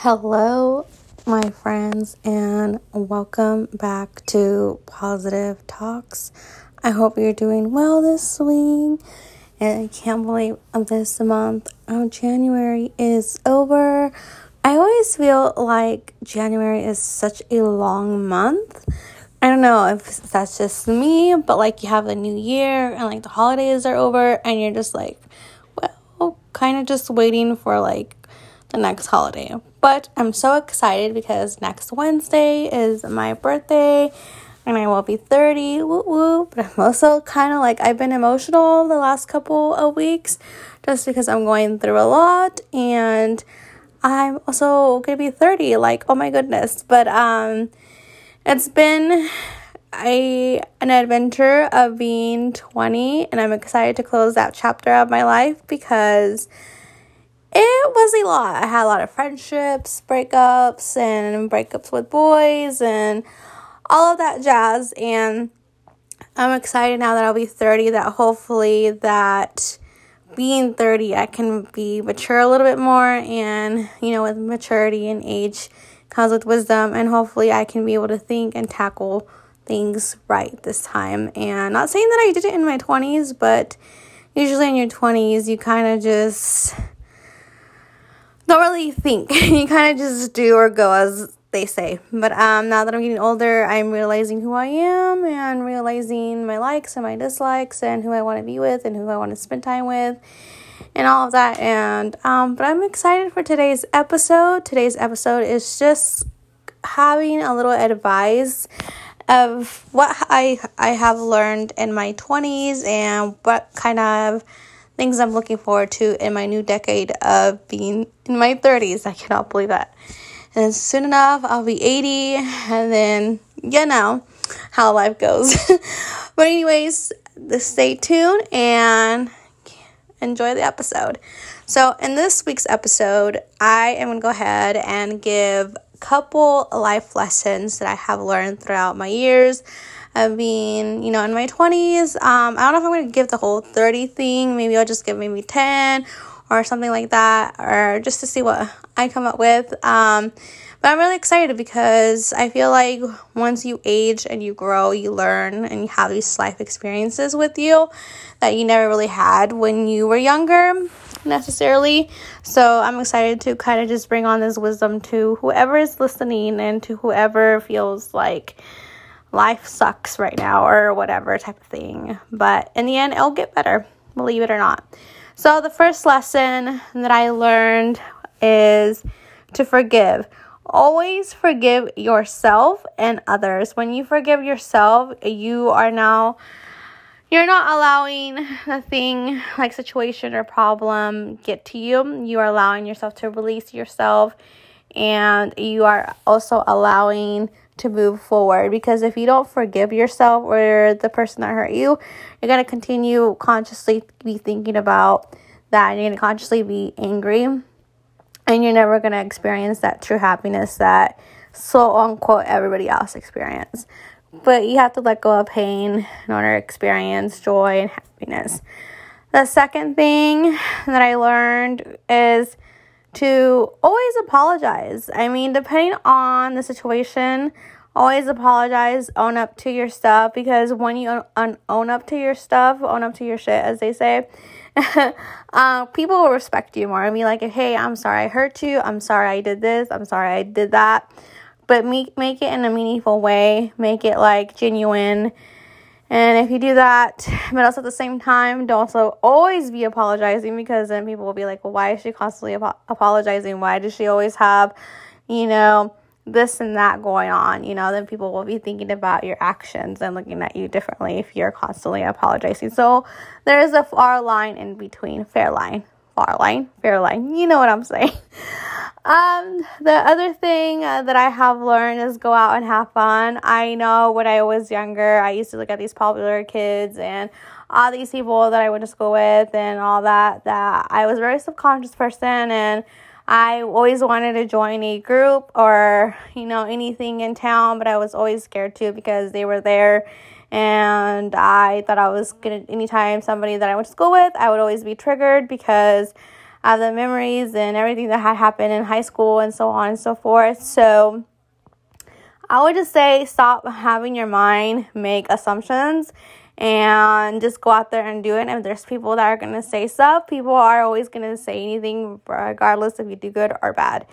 Hello, my friends, and welcome back to Positive Talks. I hope you're doing well this week, and I can't believe this month of January is over. I always feel like January is such a long month. I don't know if that's just me, but like you have the new year and like the holidays are over and you're just like, well, kind of just waiting for like the next holiday. But I'm so excited because next Wednesday is my birthday and I will be 30. Woo-woo. But I'm also kind of like, I've been emotional the last couple of weeks just because I'm going through a lot, and I'm also going to be 30. Like, oh my goodness. But it's been an adventure of being 20, and I'm excited to close that chapter of my life because it was a lot. I had a lot of friendships, breakups with boys, and all of that jazz. And I'm excited now that I'll be 30, that hopefully that being 30, I can be mature a little bit more. And, you know, with maturity and age comes with wisdom. And hopefully I can be able to think and tackle things right this time. And not saying that I did it in my 20s, but usually in your 20s, you kind of just don't really think. You kind of just do or go, as they say. But now that I'm getting older, I'm realizing who I am and realizing my likes and my dislikes and who I want to be with and who I want to spend time with and all of that. And but I'm excited for today's episode. Today's episode is just having a little advice of what I have learned in my 20s and what kind of things I'm looking forward to in my new decade of being in my 30s. I cannot believe that. And soon enough, I'll be 80. And then, you know, how life goes. But anyways, stay tuned and enjoy the episode. So in this week's episode, I am going to go ahead and give a couple life lessons that I have learned throughout my years of being, you know, in my 20s. I don't know if I'm going to give the whole 30 thing. Maybe I'll just give 10 or something like that, or just to see what I come up with. But I'm really excited because I feel like once you age and you grow, you learn and you have these life experiences with you that you never really had when you were younger necessarily. So I'm excited to kind of just bring on this wisdom to whoever is listening and to whoever feels like life sucks right now or whatever type of thing. But in the end, it'll get better, believe it or not. So the first lesson that I learned is to forgive. Always forgive yourself and others. When you forgive yourself, you're not allowing the thing, like situation or problem, get to you. You are allowing yourself to release yourself, and you are also allowing to move forward, because if you don't forgive yourself or the person that hurt you, you're going to continue consciously be thinking about that, and you're going to consciously be angry, and you're never going to experience that true happiness that so unquote everybody else experience. But you have to let go of pain in order to experience joy and happiness. The second thing that I learned is to always apologize. I mean, depending on the situation, always apologize, own up to your stuff, because when you own up to your stuff, own up to your shit, as they say, people will respect you more and be like, hey, I'm sorry I hurt you, I'm sorry I did this, I'm sorry I did that. But make it in a meaningful way, make it like genuine. And if you do that, but also at the same time, don't also always be apologizing, because then people will be like, well, why is she constantly apologizing? Why does she always have, you know, this and that going on? You know, then people will be thinking about your actions and looking at you differently if you're constantly apologizing. So there's a far line in between, fair line. You know what I'm saying. The other thing that I have learned is go out and have fun. I know when I was younger, I used to look at these popular kids and all these people that I went to school with and all that, that I was a very subconscious person, and I always wanted to join a group or, you know, anything in town, but I was always scared too because they were there. And I thought I was anytime somebody that I went to school with, I would always be triggered because of the memories and everything that had happened in high school and so on and so forth. So I would just say stop having your mind make assumptions and just go out there and do it. And if there's people that are going to say stuff, people are always going to say anything regardless if you do good or bad.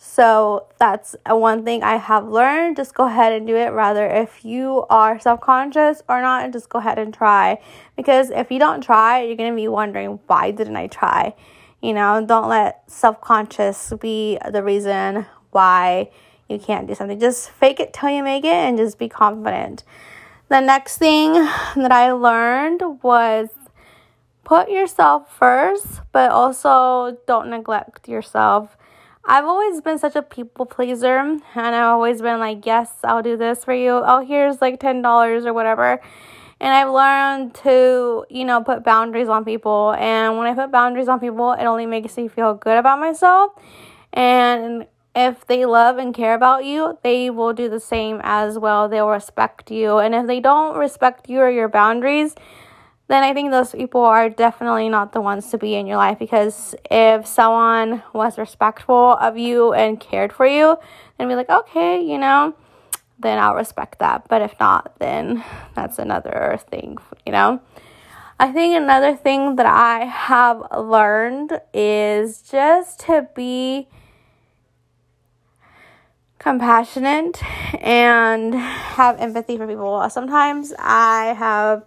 So that's one thing I have learned. Just go ahead and do it. Rather, if you are self-conscious or not, just go ahead and try. Because if you don't try, you're going to be wondering, why didn't I try? You know, don't let self-conscious be the reason why you can't do something. Just fake it till you make it and just be confident. The next thing that I learned was put yourself first, but also don't neglect yourself. I've always been such a people pleaser, and I've always been like, yes, I'll do this for you. Oh, here's like $10 or whatever. And I've learned to, you know, put boundaries on people. And when I put boundaries on people, it only makes me feel good about myself. And if they love and care about you, they will do the same as well. They'll respect you. And if they don't respect you or your boundaries, then I think those people are definitely not the ones to be in your life. Because if someone was respectful of you and cared for you, then be like, okay, you know, then I'll respect that. But if not, then that's another thing, you know. I think another thing that I have learned is just to be compassionate and have empathy for people. Sometimes I have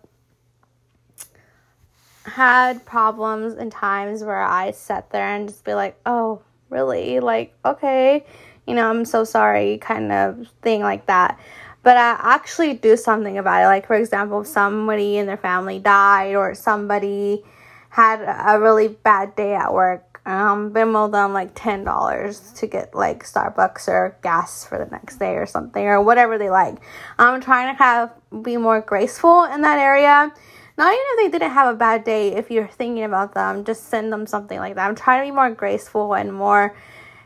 had problems and times where I sat there and just be like, oh, really? Like, okay, you know, I'm so sorry, kind of thing like that. But I actually do something about it. Like, for example, if somebody in their family died or somebody had a really bad day at work, Venmo them like $10 to get like Starbucks or gas for the next day or something, or whatever they like. I'm trying to kind of be more graceful in that area. Not even if they didn't have a bad day, if you're thinking about them, just send them something like that. I'm trying to be more graceful and more,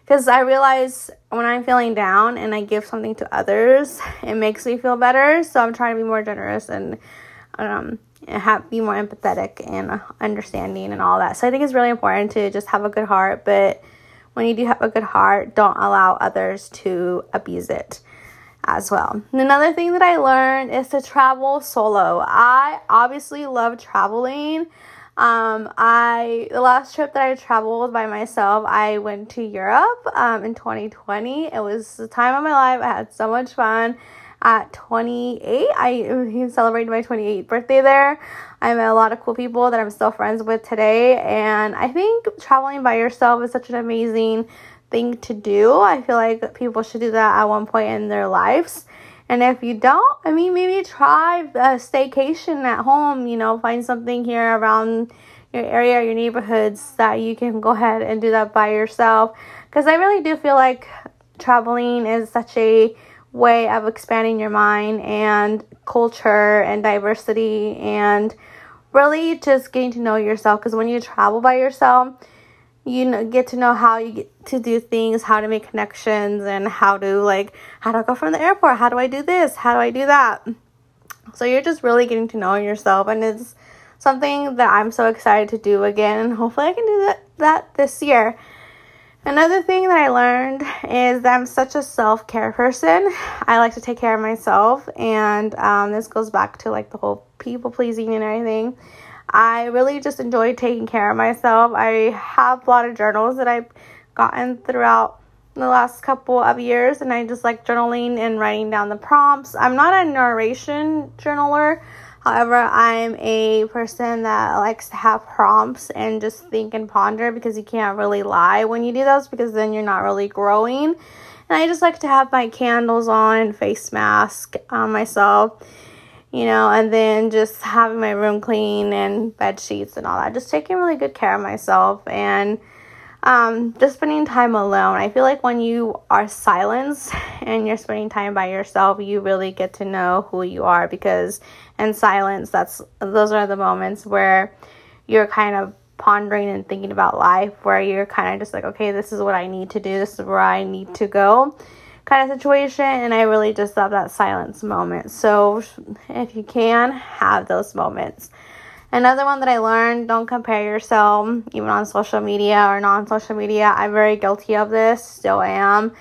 because I realize when I'm feeling down and I give something to others, it makes me feel better. So I'm trying to be more generous and be more empathetic and understanding and all that. So I think it's really important to just have a good heart, but when you do have a good heart, don't allow others to abuse it as well. And another thing that I learned is to travel solo. I obviously love traveling. The last trip that I traveled by myself, I went to Europe in 2020. It was the time of my life. I had so much fun. At 28, I celebrated my 28th birthday there. I met a lot of cool people that I'm still friends with today. And I think traveling by yourself is such an amazing thing to do. I feel like people should do that at one point in their lives. And if you don't, I mean, maybe try a staycation at home. You know, find something here around your area, your neighborhoods, that you can go ahead and do that by yourself. Because I really do feel like traveling is such a way of expanding your mind and culture and diversity and really just getting to know yourself. Because when you travel by yourself, you get to know how you get to do things, how to make connections, and how do I go from the airport, how do I do this, how do I do that. So you're just really getting to know yourself, and it's something that I'm so excited to do again, and hopefully I can do that this year. Another thing that I learned is that I'm such a self-care person. I like to take care of myself, and this goes back to like the whole people-pleasing and everything. I really just enjoy taking care of myself. I have a lot of journals that I've gotten throughout the last couple of years, and I just like journaling and writing down the prompts. I'm not a narration journaler. However, I'm a person that likes to have prompts and just think and ponder, because you can't really lie when you do those, because then you're not really growing. And I just like to have my candles on and face mask on myself, you know, and then just having my room clean and bed sheets and all that. Just taking really good care of myself and just spending time alone. I feel like when you are silenced and you're spending time by yourself, you really get to know who you are, because in silence, those are the moments where you're kind of pondering and thinking about life, where you're kind of just like, okay, this is what I need to do, this is where I need to go, kind of situation. And I really just love that silence moment. So if you can, have those moments. Another one that I learned, don't compare yourself, even on social media or non-social media. I'm very guilty of this, still am.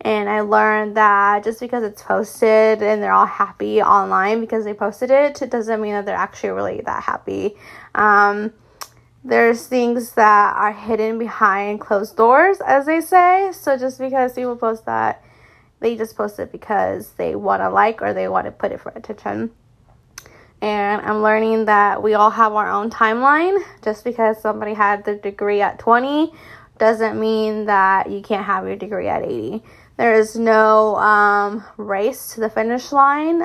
And I learned that just because it's posted and they're all happy online because they posted it, it doesn't mean that they're actually really that happy. There's things that are hidden behind closed doors, as they say. So just because people post that, they just post it because they want to like or they want to put it for attention. And I'm learning that we all have our own timeline. Just because somebody had their degree at 20 doesn't mean that you can't have your degree at 80. There is no race to the finish line.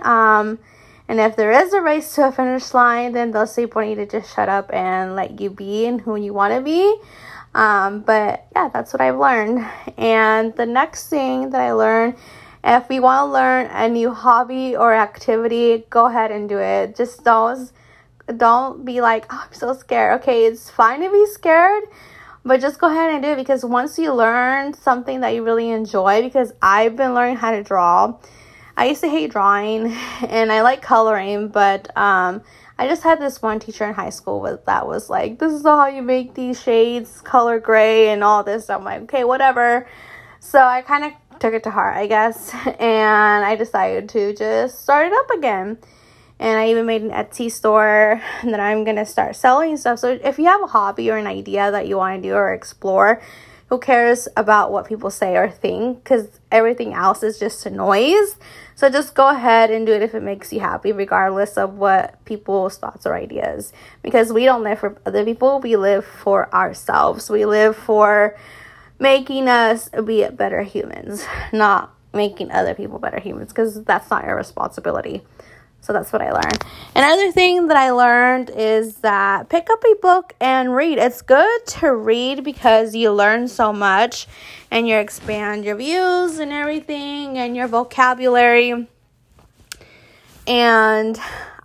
And if there is a race to a finish line, then they'll say, "Well, you need to just shut up and let you be and who you want to be." But yeah, that's what I've learned. And the next thing that I learned, if we want to learn a new hobby or activity, go ahead and do it. Just don't be like, "Oh, I'm so scared." Okay, it's fine to be scared, but just go ahead and do it, because once you learn something that you really enjoy, because I've been learning how to draw. I used to hate drawing, and I like coloring, but I just had this one teacher in high school that was like, "This is how you make these shades, color gray and all this." I'm like, okay, whatever. So I kind of took it to heart, I guess, and I decided to just start it up again. And I even made an Etsy store that I'm going to start selling stuff. So if you have a hobby or an idea that you want to do or explore, who cares about what people say or think? Because everything else is just a noise. So just go ahead and do it if it makes you happy, regardless of what people's thoughts or ideas. Because we don't live for other people. We live for ourselves. We live for making us be better humans, not making other people better humans, because that's not your responsibility. So that's what I learned. Another thing that I learned is that pick up a book and read. It's good to read because you learn so much and you expand your views and everything and your vocabulary. And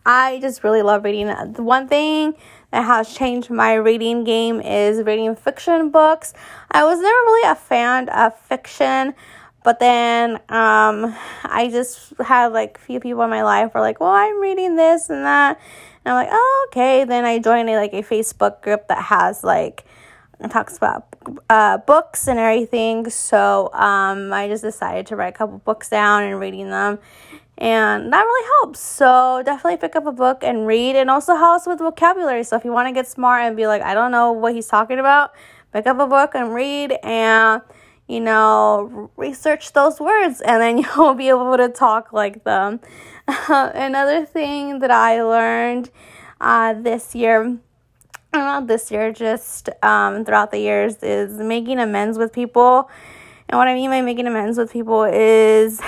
I just really love reading. The one thing that has changed my reading game is reading fiction books. I was never really a fan of fiction. But then I just had like few people in my life were like, "Well, I'm reading this and that." And I'm like, "Oh, okay." Then I joined a Facebook group that has talks about books and everything. So I just decided to write a couple books down and reading them. And that really helps. So definitely pick up a book and read. And also helps with vocabulary. So if you want to get smart and be like, "I don't know what he's talking about," pick up a book and read and research those words, and then you'll be able to talk like them. Another thing that I learned throughout the years, is making amends with people. And what I mean by making amends with people is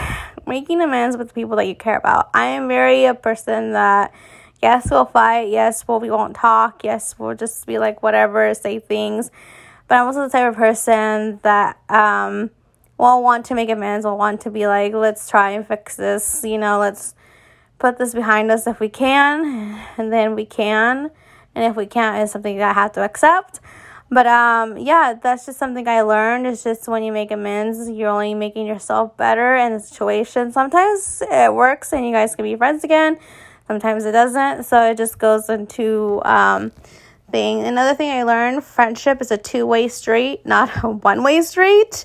making amends with people that you care about. I am very a person that, yes, we'll fight. Yes, we won't talk. Yes, we'll just be like whatever, say things. But I'm also the type of person that will want to make amends, will want to be like, "Let's try and fix this, let's put this behind us if we can," and then we can. And if we can't, it's something that I have to accept. But yeah, that's just something I learned. It's just when you make amends, you're only making yourself better in the situation. Sometimes it works and you guys can be friends again. Sometimes it doesn't. So it just goes into thing. Another thing I learned, friendship is a two-way street, not a one-way street.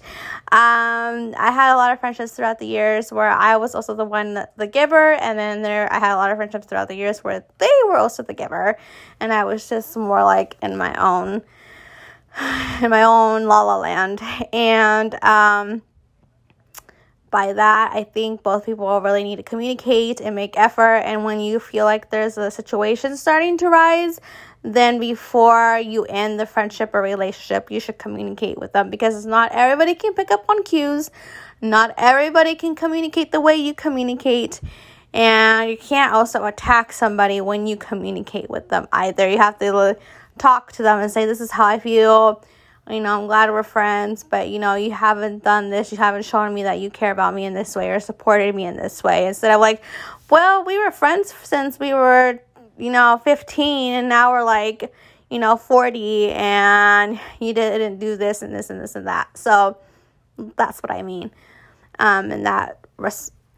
I had a lot of friendships throughout the years where I was also the giver, and then I had a lot of friendships throughout the years where they were also the giver, and I was just more like in my own la-la land. And by that, I think both people really need to communicate and make effort, and when you feel like there's a situation starting to rise, then before you end the friendship or relationship, you should communicate with them, because not everybody can pick up on cues. Not everybody can communicate the way you communicate. And you can't also attack somebody when you communicate with them either. You have to talk to them and say, "This is how I feel. I'm glad we're friends, but, you haven't done this. You haven't shown me that you care about me in this way or supported me in this way." Instead of like, "Well, we were friends since we were 15, and now we're 40, and you didn't do this and this and this and that." So that's what I mean in that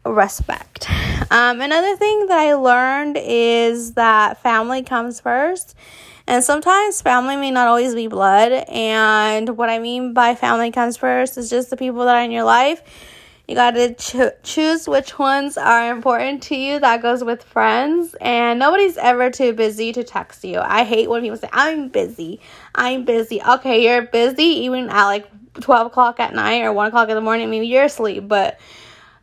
respect. Another thing that I learned is that family comes first. And sometimes family may not always be blood. And what I mean by family comes first is just the people that are in your life. You got to choose which ones are important to you. That goes with friends. And nobody's ever too busy to text you. I hate when people say, I'm busy. Okay, you're busy even at like 12 o'clock at night or 1 o'clock in the morning. Maybe you're asleep, but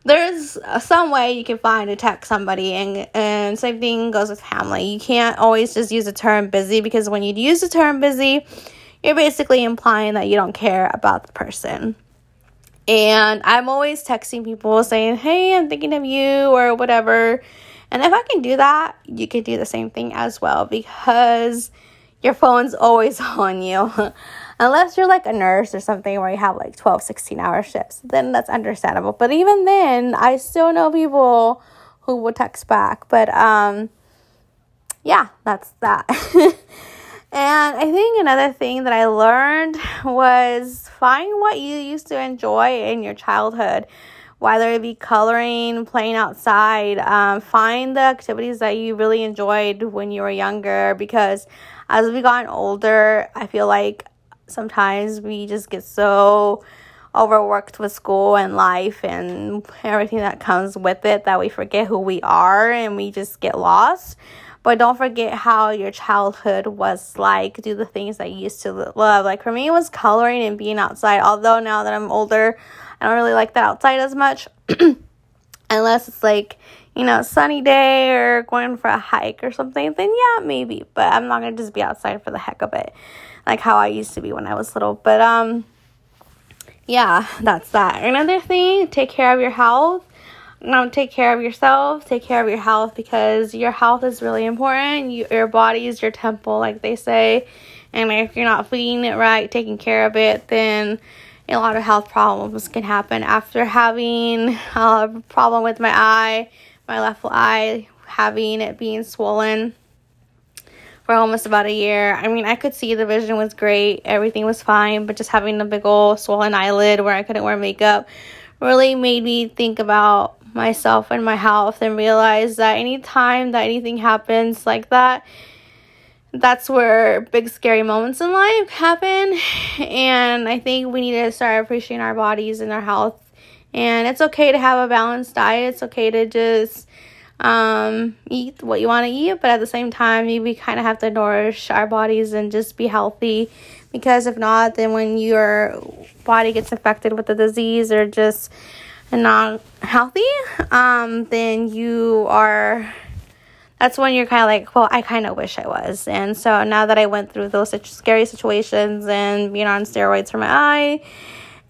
there's some way you can find to text somebody. And same thing goes with family. You can't always just use the term busy, because when you use the term busy, you're basically implying that you don't care about the person. And I'm always texting people saying, hey, I'm thinking of you or whatever. And if I can do that, you can do the same thing as well, because your phone's always on you. Unless you're like a nurse or something where you have like 12, 16-hour shifts, then that's understandable. But even then, I still know people who will text back. But yeah, that's that. And I think another thing that I learned was find what you used to enjoy in your childhood, whether it be coloring, playing outside. Find the activities that you really enjoyed when you were younger, because as we gotten older, I feel like sometimes we just get so overworked with school and life and everything that comes with it that we forget who we are and we just get lost. But don't forget how your childhood was like. Do the things that you used to love. Like for me, it was coloring and being outside. Although now that I'm older, I don't really like that outside as much. Unless it's like, you know, sunny day or going for a hike or something. Then yeah, maybe. But I'm not going to just be outside for the heck of it, like how I used to be when I was little. But yeah, that's that. Another thing, take care of your health. Take care of yourself, take care of your health, because your health is really important. Your body is your temple, like they say, and if you're not feeding it right, taking care of it, then a lot of health problems can happen. After having a problem with my eye, my left eye, having it being swollen for almost about a year, I mean, I could see the vision was great, everything was fine, but just having a big old swollen eyelid where I couldn't wear makeup really made me think about myself and my health, and realize that anytime that anything happens like that, that's where big scary moments in life happen. And I think we need to start appreciating our bodies and our health. And it's okay to have a balanced diet. It's okay to just eat what you want to eat, but at the same time, we kind of have to nourish our bodies and just be healthy, because if not, then when your body gets affected with a disease or just not healthy, then you are, that's when you're kind of like, well, I kind of wish I was. And so now that I went through those scary situations and being on steroids for my eye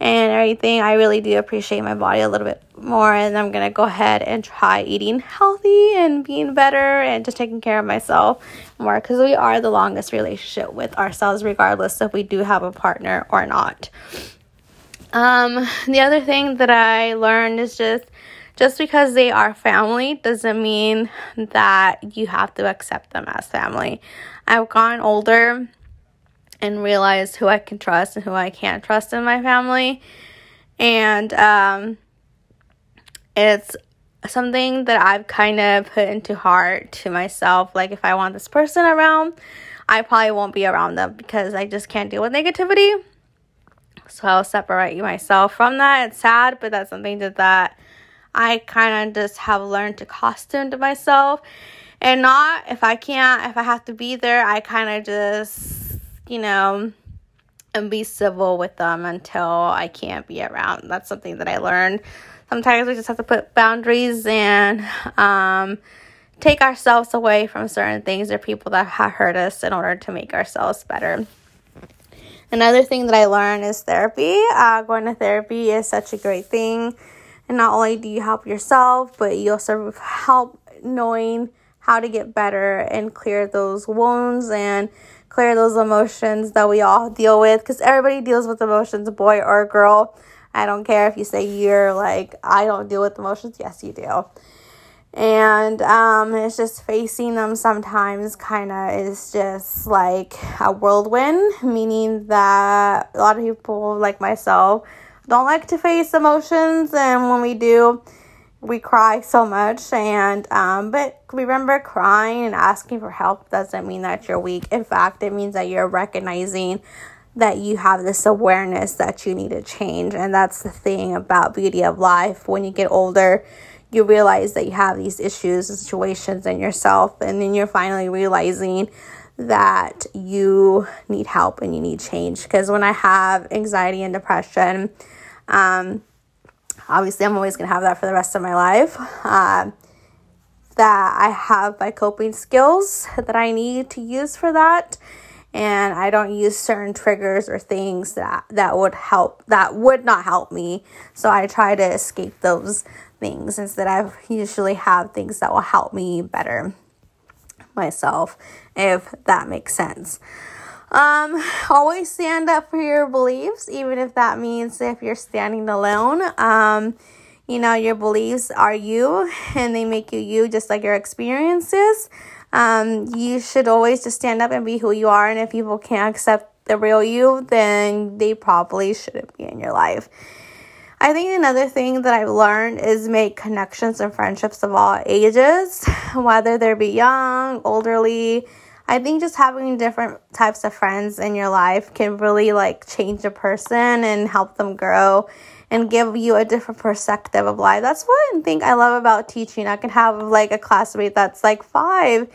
and everything, I really do appreciate my body a little bit more, and I'm gonna go ahead and try eating healthy and being better and just taking care of myself more, because we are the longest relationship with ourselves, regardless if we do have a partner or not. The other thing that I learned is just because they are family doesn't mean that you have to accept them as family. I've gotten older and realized who I can trust and who I can't trust in my family. And it's something that I've kind of put into heart to myself. Like if I want this person around, I probably won't be around them, because I just can't deal with negativity. So I'll separate myself from that. It's sad, but that's something that I kind of just have learned to costume to myself. And not, if I have to be there, I kind of just, you know, and be civil with them until I can't be around. That's something that I learned. Sometimes we just have to put boundaries and take ourselves away from certain things or people that have hurt us in order to make ourselves better. Another thing that I learned is therapy. Going to therapy is such a great thing. And not only do you help yourself, but you also help knowing how to get better and clear those wounds and clear those emotions that we all deal with. Because everybody deals with emotions, boy or girl. I don't care if you say you're like, I don't deal with emotions. Yes, you do. And it's just facing them sometimes kind of is just like a whirlwind, meaning that a lot of people like myself don't like to face emotions, and when we do, we cry so much, and but remember, crying and asking for help doesn't mean that you're weak. In fact, it means that you're recognizing that you have this awareness that you need to change. And that's the thing about beauty of life. When you get older, you realize that you have these issues and situations in yourself, and then you're finally realizing that you need help and you need change. Because when I have anxiety and depression, obviously, I'm always going to have that for the rest of my life, that I have my coping skills that I need to use for that. And I don't use certain triggers or things that would not help me. So I try to escape those things. Instead, I usually have things that will help me better myself, if that makes sense. Always stand up for your beliefs, even if that means if you're standing alone. Your beliefs are you, and they make you, just like your experiences. You should always just stand up and be who you are. And if people can't accept the real you, then they probably shouldn't be in your life. I think another thing that I've learned is make connections and friendships of all ages, whether they be young, elderly. I think just having different types of friends in your life can really change a person and help them grow and give you a different perspective of life. That's one thing I love about teaching. I can have a classmate that's 5,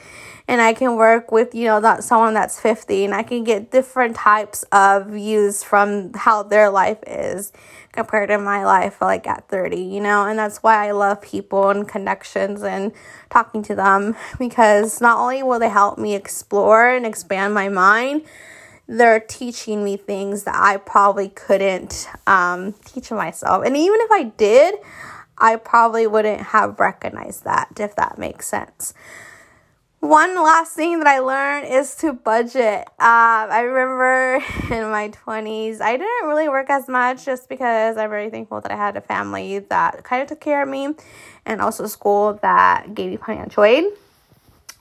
and I can work with, that someone that's 50, and I can get different types of views from how their life is compared to my life at 30, and that's why I love people and connections and talking to them, because not only will they help me explore and expand my mind, they're teaching me things that I probably couldn't teach myself. And even if I did, I probably wouldn't have recognized that, if that makes sense. One last thing that I learned is to budget. I remember in my 20s, I didn't really work as much, just because I'm very thankful that I had a family that kind of took care of me, and also school that gave me financial aid.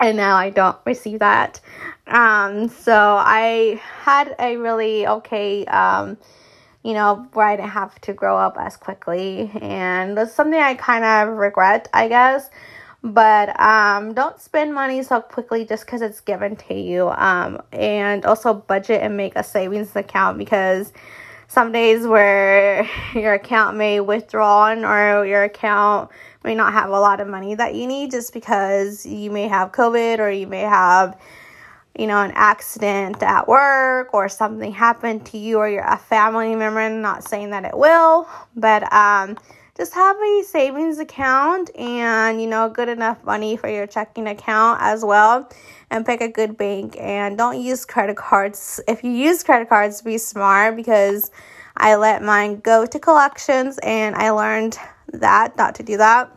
And now I don't receive that. So I had a really okay, where I didn't have to grow up as quickly. And that's something I kind of regret, I guess. But don't spend money so quickly just because it's given to you. And also budget and make a savings account, because some days where your account may withdraw or your account may not have a lot of money that you need, just because you may have COVID, or you may have, an accident at work, or something happened to you or your family member. I'm not saying that it will, but just have a savings account and, good enough money for your checking account as well. And pick a good bank, and don't use credit cards. If you use credit cards, be smart, because I let mine go to collections, and I learned that not to do that.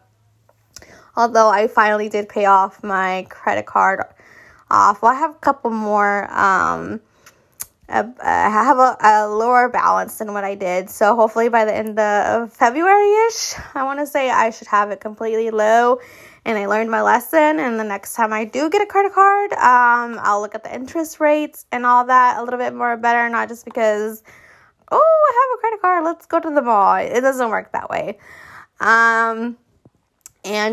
Although I finally did pay off my credit card off. Well, I have a couple more. I have a lower balance than what I did. So hopefully by the end of February-ish, I want to say I should have it completely low. And I learned my lesson, and the next time I do get a credit card, I'll look at the interest rates and all that a little bit more better, not just because, oh, I have a credit card, let's go to the mall. It doesn't work that way. And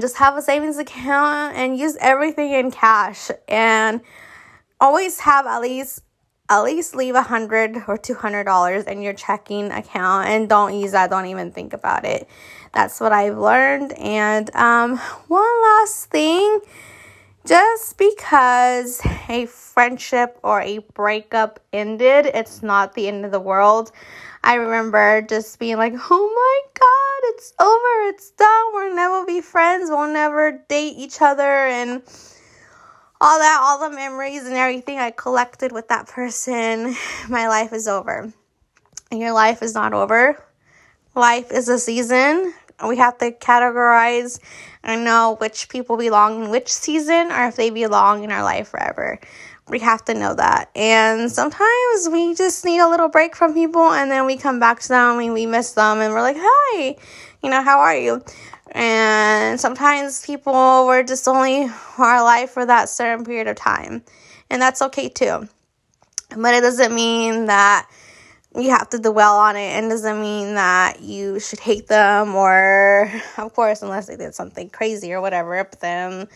just have a savings account and use everything in cash, and always have at least leave $100 or $200 in your checking account, and don't use that. Don't even think about it. That's what I've learned. And one last thing, just because a friendship or a breakup ended, it's not the end of the world. I remember just being oh my God, it's over, it's done, we'll never be friends, we'll never date each other, and all the memories and everything I collected with that person, my life is over. And your life is not over. Life is a season. We have to categorize and know which people belong in which season, or if they belong in our life forever. We have to know that. And sometimes we just need a little break from people, and then we come back to them and we miss them, and we're like, hi, how are you? And sometimes people were just only our life for that certain period of time, and that's okay too. But it doesn't mean that you have to dwell on it, and doesn't mean that you should hate them, or, of course, unless they did something crazy or whatever, but then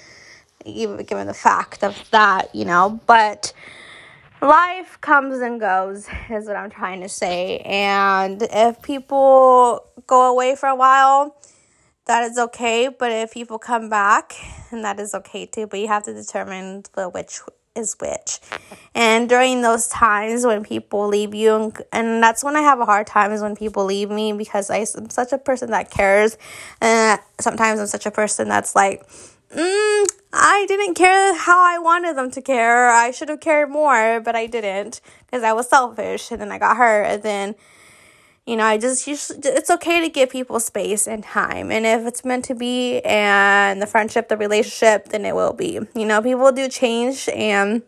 even given the fact of that, you know, but life comes and goes is what I'm trying to say, and if people go away for a while, that is okay, but if people come back, and that is okay too, but you have to determine which is which. And during those times when people leave you, and that's when I have a hard time, is when people leave me, because I'm such a person that cares, and sometimes I'm such a person that's like, I didn't care how I wanted them to care, I should have cared more, but I didn't, because I was selfish, and then I got hurt, and then, you know, it's okay to give people space and time, and if it's meant to be, and the friendship, the relationship, then it will be. You know, people do change, and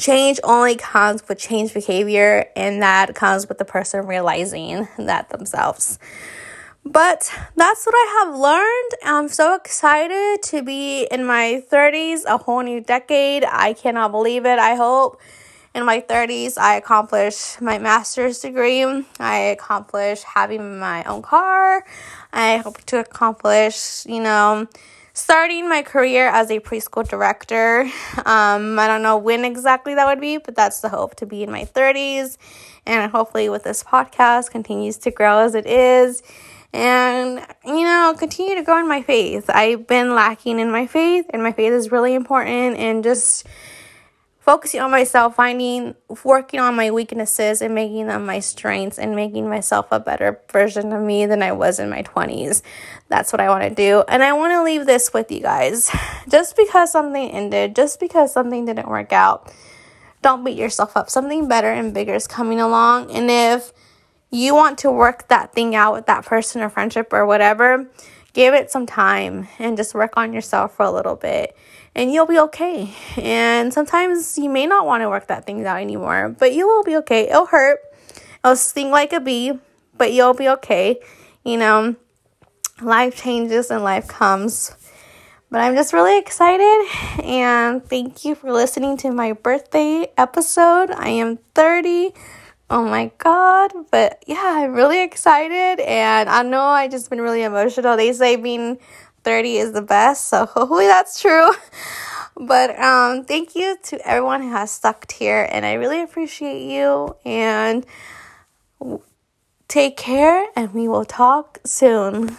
change only comes with change behavior, and that comes with the person realizing that themselves. But that's what I have learned. I'm so excited to be in my 30s, a whole new decade. I cannot believe it. I hope in my 30s, I accomplished my master's degree. I accomplished having my own car. I hope to accomplish, you know, starting my career as a preschool director. I don't know when exactly that would be, but that's the hope, to be in my 30s. And hopefully with this podcast continues to grow as it is. And, you know, continue to grow in my faith. I've been lacking in my faith, and my faith is really important, and just focusing on myself, working on my weaknesses and making them my strengths, and making myself a better version of me than I was in my 20s. That's what I want to do. And I want to leave this with you guys. Just because something ended, just because something didn't work out, don't beat yourself up. Something better and bigger is coming along. And if you want to work that thing out with that person or friendship or whatever, give it some time and just work on yourself for a little bit, and you'll be okay. And sometimes you may not want to work that thing out anymore, but you will be okay. It'll hurt. It'll sting like a bee, but you'll be okay. You know, life changes and life comes. But I'm just really excited, and thank you for listening to my birthday episode. I am 30. Oh my God. But yeah, I'm really excited, and I know I just been really emotional. They say being 30 is the best, so hopefully that's true. But thank you to everyone who has stuck here, and I really appreciate you, and take care, and we will talk soon.